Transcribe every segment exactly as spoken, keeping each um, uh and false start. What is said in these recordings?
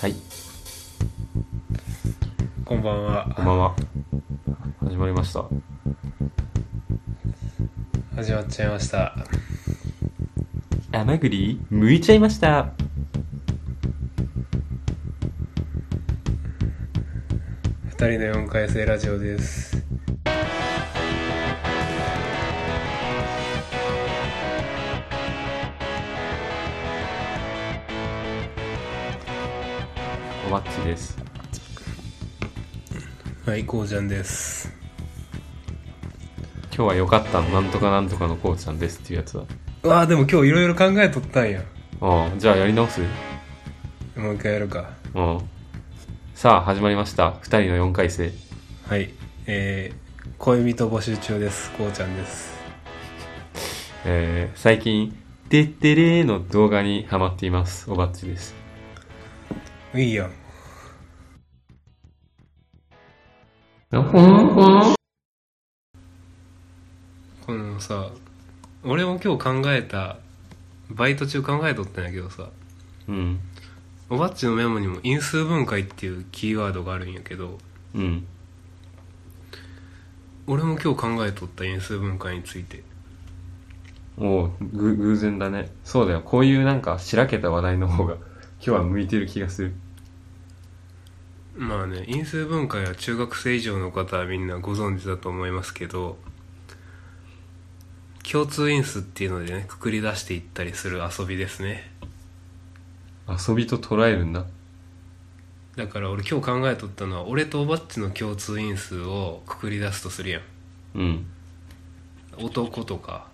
はい、こんばんは。こんばんは。始まりました。始まっちゃいました。甘栗剥いちゃいました。二人のよんかい生ラジオです。ワッチです。はい、こうちゃんです。今日は良かったなんとかなんとかのこうちゃんですっていうやつだ。うわー、でも今日いろいろ考えとったんや。ああ、じゃあやり直す。もう一回やるか。うん。さあ始まりました、ふたりのよんかい生。はい、えー、恋人募集中です。こうちゃんです。えー、最近てってれーの動画にハマっています。おばっちです。いいやん。このさ、俺も今日考えた、バイト中考えとったんやけどさ、うん、おばっちのメモにも因数分解っていうキーワードがあるんやけど、うん、俺も今日考えとった、因数分解について。おう、ぐ偶然だね。そうだよ、こういうなんかしらけた話題の方が今日は向いてる気がする。まあね、因数分解は中学生以上の方はみんなご存知だと思いますけど、共通因数っていうのでね、くくり出していったりする遊びですね。遊びと捉えるんだ。だから俺今日考えとったのは、俺とおばっちの共通因数をくくり出すとするやん。うん。男とか、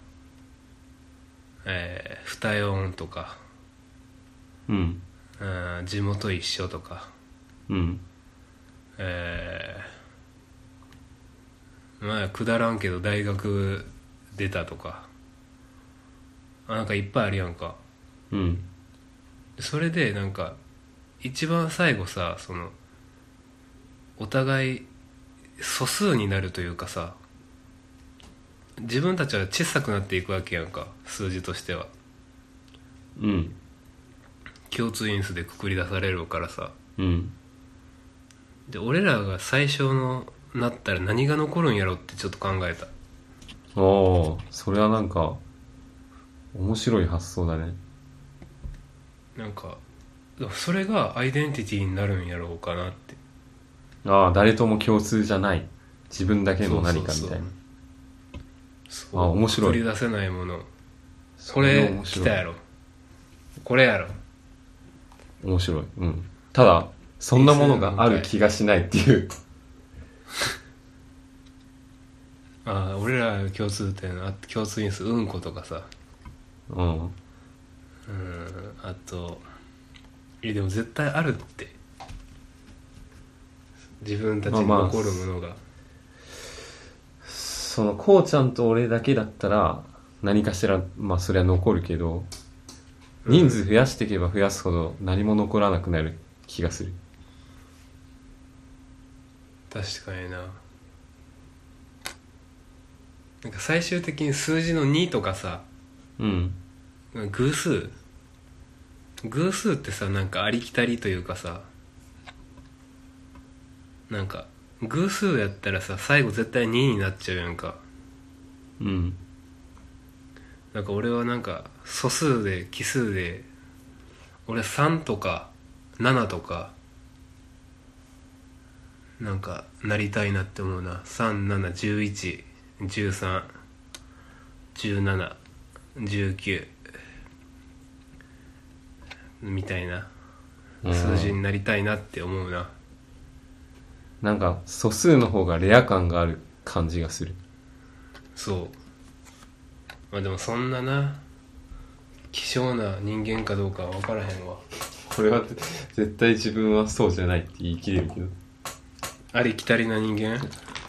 えー、二音とか、うん。あ、地元一緒とか、うん、えー、まあくだらんけど大学出たとか、あ、なんかいっぱいあるやんか。うん。それでなんか一番最後さ、そのお互い素数になるというかさ、自分たちは小さくなっていくわけやんか、数字としては。うん。共通因数でくくり出されるからさ、うん、で俺らが最小のなったら何が残るんやろってちょっと考えた。おー、それはなんか面白い発想だね。なんかそれがアイデンティティになるんやろうかなって。ああ、誰とも共通じゃない自分だけの何かみたいな。そうそうそう。あ、面白い。取り出せないもの、これ来たやろ、これやろ。面白い。うん。ただそんなものがある気がしないっていう。ああ、俺らの共通点、あ、共通因数、うんことかさ。うん。うん。あと、え、でも絶対あるって。自分たちに残るものが。まあまあ、そのこうちゃんと俺だけだったら何かしら、まあそれは残るけど。人数増やしていけば増やすほど何も残らなくなる気がする。確かにな。なんか最終的に数字のにとかさ、うん、偶数偶数ってさ、なんかありきたりというかさ、なんか偶数やったらさ、最後絶対にになっちゃうやんか。うん。なんか俺はなんか素数で奇数で、俺さんとかななとかなんかなりたいなって思うな。さん、なな、じゅういち、じゅうさん、じゅうなな、じゅうきゅうみたいな数字になりたいなって思うな。なんか素数の方がレア感がある感じがする。そう。まあでもそんなな、希少な人間かどうかは分からへんわ。これは絶対自分はそうじゃないって言い切れるけど、ありきたりな人間。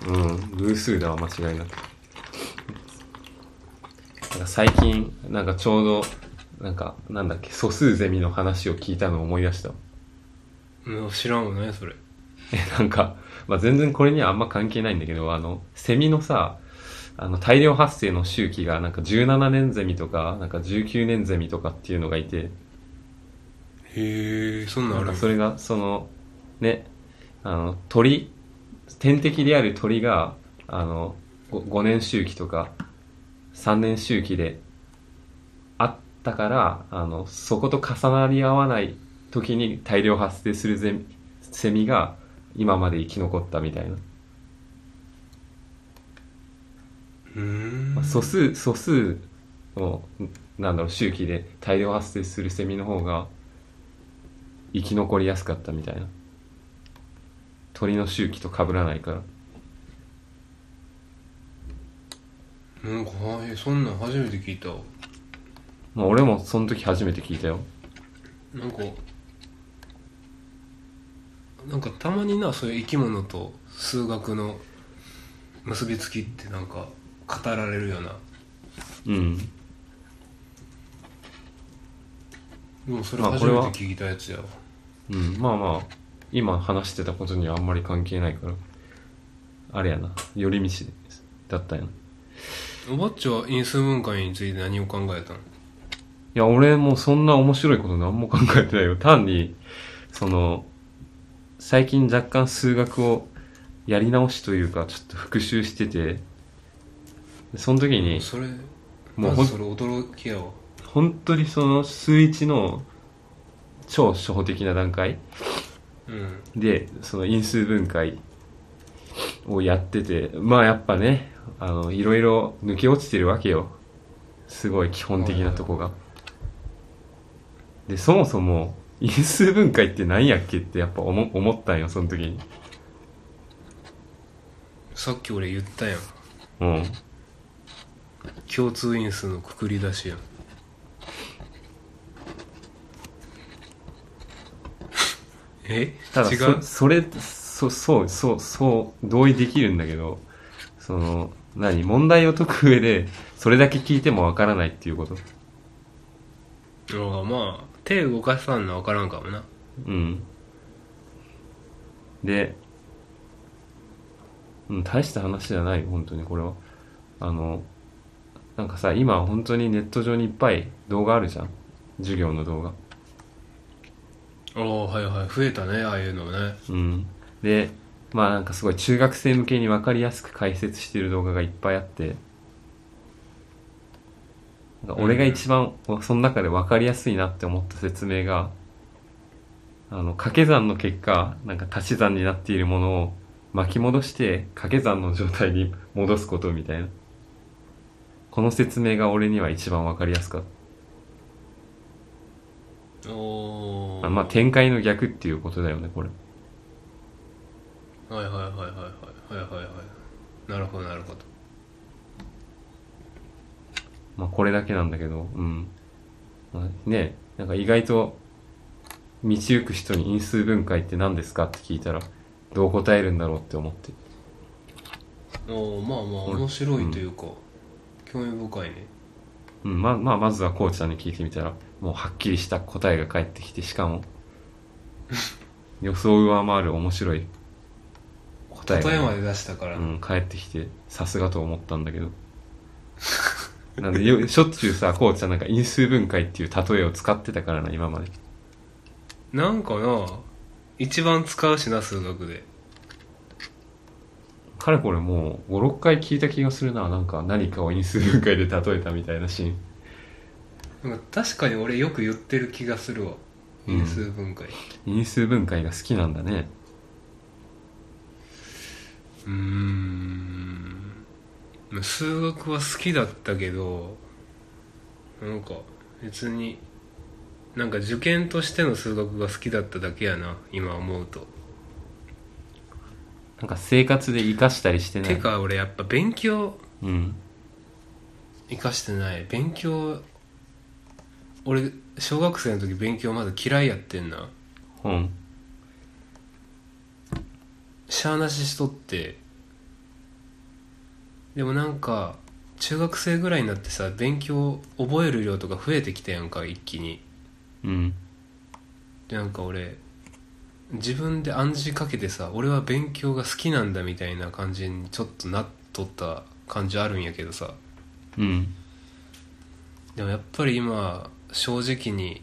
うん、偶数だわ、間違いなく。なんか最近、なんかちょうどなんか、なんだっけ、素数ゼミの話を聞いたのを思い出した。うん、知らんわね、それ。え、なんか、まあ、全然これにはあんま関係ないんだけど、あの、セミのさ、あの大量発生の周期がなんかじゅうななねんゼミとか、なんかじゅうきゅうねんゼミとかっていうのがいて、へえ、そんなある。それがそのね、あの鳥、天敵である鳥があの 5, ごねん周期とかさんねん周期であったから、あのそこと重なり合わない時に大量発生するゼミセミが今まで生き残ったみたいな。うーん、まあ、素数素数のなんだろう周期で大量発生するセミの方が生き残りやすかったみたいな。鳥の周期と被らないから。なんかそんなん初めて聞いた。まあ、俺もその時初めて聞いたよ。なんかなんかたまにな、そういう生き物と数学の結びつきってなんか語られるような。うん。でもそれ初めて聞いたやつや。うん、まあまあ今話してたことにはあんまり関係ないからあれやな、寄り道だったやな。おばっちは因数分解について何を考えたの？いや俺もそんな面白いこと何も考えてないよ。単にその最近若干数学をやり直しというかちょっと復習してて、その時にそれもうほんそれ驚きやわ。本当にその数一の超初歩的な段階、うん、でその因数分解をやってて、まあやっぱねあのいろいろ抜け落ちてるわけよ、すごい基本的なとこが。でそもそも因数分解って何やっけってやっぱ思、思ったんよその時に。さっき俺言ったやん、うん、共通因数のくくり出しやん。え、ただ違う そ, それそそうそうそう同意できるんだけど、その何問題を解く上でそれだけ聞いてもわからないっていうこと。ああ、まあ手動かさんのわからんかもな。うん。で、うん、大した話じゃない本当にこれは。あのなんかさ、今本当にネット上にいっぱい動画あるじゃん、授業の動画。おー、はいはい、増えたね、ああいうのね。うん。で、まあなんかすごい中学生向けに分かりやすく解説してる動画がいっぱいあって、なんか俺が一番、うん、その中で分かりやすいなって思った説明が、あの、掛け算の結果、なんか足し算になっているものを巻き戻して掛け算の状態に戻すことみたいな。この説明が俺には一番分かりやすかった。おー。まあ、展開の逆っていうことだよねこれ。はいはいはいはいはいはいはいはい、なるほどなるほど。まあこれだけなんだけど、うん、まあ、ねえ、なんか意外と道行く人に因数分解って何ですかって聞いたらどう答えるんだろうって思って。お、まあまあ面白いというか、うん、興味深いね。うん、まあまあ、まずはコーチさんに聞いてみたらもうはっきりした答えが返ってきて、しかも予想を上回る面白い答えが、ね、答えまで出したから、うん、返ってきてさすがと思ったんだけどなんでよしょっちゅうさコーチさんなんか因数分解っていう例えを使ってたからな今まで。なんかな一番使うしな数学で、かれこれもうご、ろっかい聞いた気がするな、なんか何かを因数分解で例えたみたいなシーン。確かに俺よく言ってる気がするわ、うん、因数分解。因数分解が好きなんだね。うーん、数学は好きだったけどなんか別になんか受験としての数学が好きだっただけやな今思うと。なんか生活で生かしたりしてない？てか俺やっぱ勉強、うん、生かしてない。勉強俺小学生の時勉強まだ嫌いやってんな。うん、しゃあなししとって。でもなんか中学生ぐらいになってさ勉強覚える量とか増えてきたやんか一気に。うん。でなんか俺自分で暗示かけてさ俺は勉強が好きなんだみたいな感じにちょっとなっとった感じあるんやけどさ。うん。でもやっぱり今正直に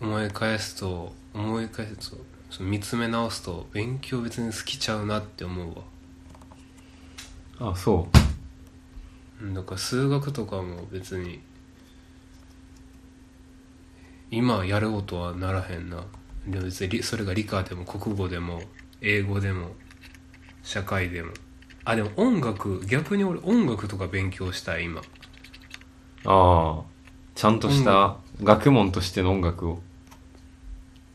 思い返すと思い返すとその見つめ直すと勉強別に好きちゃうなって思うわ。あ、そう。だから数学とかも別に今やろうとはならへんな。別にそれが理科でも国語でも英語でも社会でも。あ、でも音楽、逆に俺音楽とか勉強したい今。ああ、ちゃんとした学問としての音楽を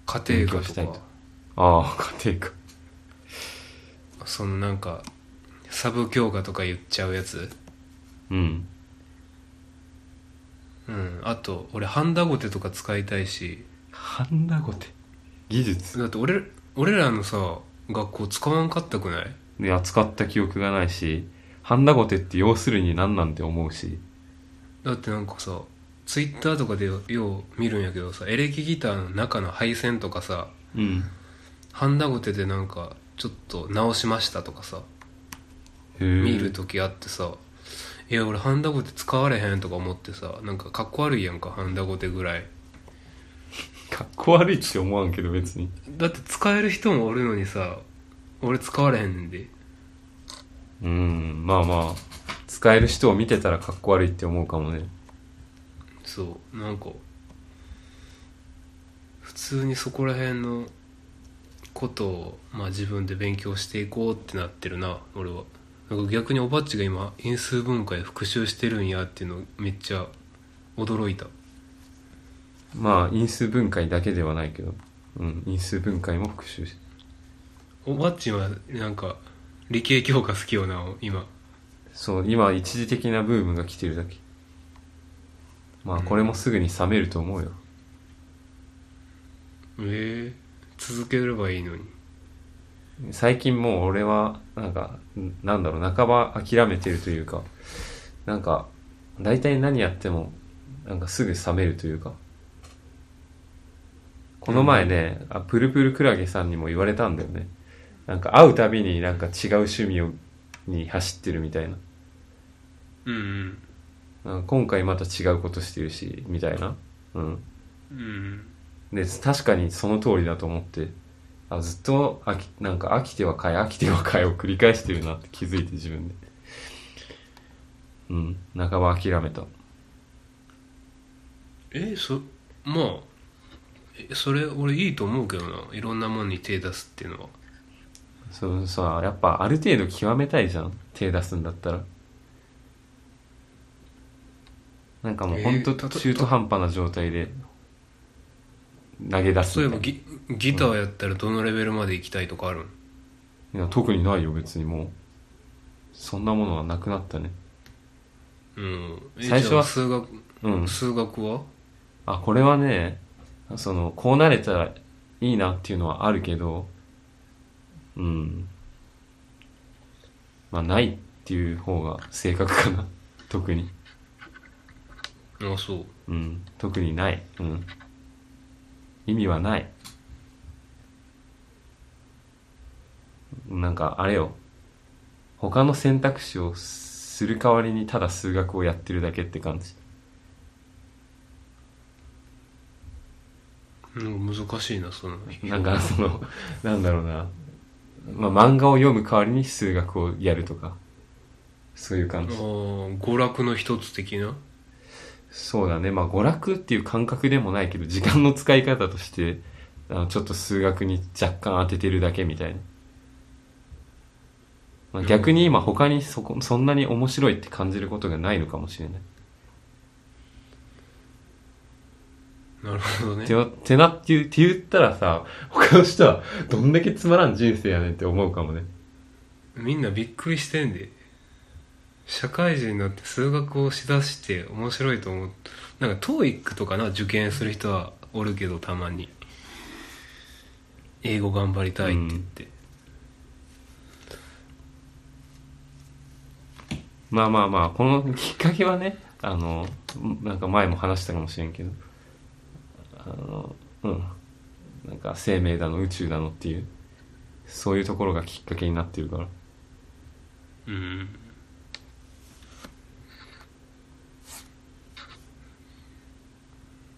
家庭科とか。ああ、家庭科。そのなんかサブ教科とか言っちゃうやつ。うんうん。あと俺ハンダゴテとか使いたいし。ハンダゴテ技術だって俺、俺らのさ学校使わんかったくない？いや、使った記憶がないし、ハンダゴテって要するに何なんて思うし。だってなんかさツイッターとかでよう見るんやけどさ、エレキギターの中の配線とかさ、うん、ハンダゴテでなんかちょっと直しましたとかさ見るときあってさ、いや俺ハンダゴテ使われへんとか思ってさ、なんかかっこ悪いやんかハンダゴテぐらい。かっこ悪いって思わんけど別に。だって使える人もおるのにさ俺使われへんねんで。うーん、まあまあ使える人を見てたらかっこ悪いって思うかもね。そう、なんか普通にそこら辺のことを、まあ、自分で勉強していこうってなってるな俺は。なんか逆におばっちが今因数分解復習してるんやっていうのめっちゃ驚いた。まあ因数分解だけではないけど、うん、因数分解も復習して。おばっちはなんか理系教科好きよな今。そう、今一時的なブームが来てるだけ。まあこれもすぐに冷めると思うよ、うん、えー、続ければいいのに。最近もう俺はなんかなんだろう半ば諦めてるというか、なんか大体何やってもなんかすぐ冷めるというか。この前ね、うん、あ、プルプルクラゲさんにも言われたんだよね。なんか会うたびになんか違う趣味をに走ってるみたいな。うんうん。なんか今回また違うことしてるしみたいな。うん。うん。で確かにその通りだと思って、あ、ずっと飽きなんか飽きてはかえ飽きてはかえを繰り返してるなって気づいて自分で。うん。半ば諦めた。え、そまあ。それ俺いいと思うけどな、いろんなもんに手出すっていうのは。そうさ、やっぱある程度極めたいじゃん手出すんだったら。なんかもうほんと中途半端な状態で投げ出す。例えば ギ, ギターやったらどのレベルまで行きたいとかあるん？いや特にないよ別に。もうそんなものはなくなったね。うん。最初は数学、うん、数学は？あ、これはねそのこうなれたらいいなっていうのはあるけど、うん、まあないっていう方が正確かな特に。あ、そう。うん、特にない。うん、意味はない。なんかあれよ、他の選択肢をする代わりにただ数学をやってるだけって感じ。なんか難しいなそのなんかそのなんだろうな、まあ、漫画を読む代わりに数学をやるとかそういう感じ。あ、娯楽の一つ的な。そうだね、まあ娯楽っていう感覚でもないけど時間の使い方としてあのちょっと数学に若干当ててるだけみたいな、まあ、逆に今他に そ, こそんなに面白いって感じることがないのかもしれない。なるほどね。てな、てなって言う、って言ったらさ、他の人はどんだけつまらん人生やねんって思うかもね。みんなびっくりしてんで。社会人になって数学をしだして面白いと思う。なんか トーイック とかな、受験する人はおるけどたまに。英語頑張りたいって言って。うん、まあまあまあ、このきっかけはね、あの、なんか前も話したかもしれんけど。あのうん、なんか生命だの宇宙だのっていうそういうところがきっかけになってるから。うん、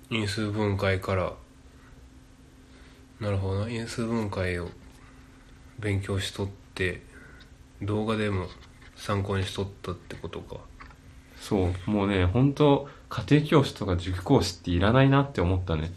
因数分解からなるほどな。因数分解を勉強しとって動画でも参考にしとったってことか。そう、もうね、本当家庭教師とか塾講師っていらないなって思ったね。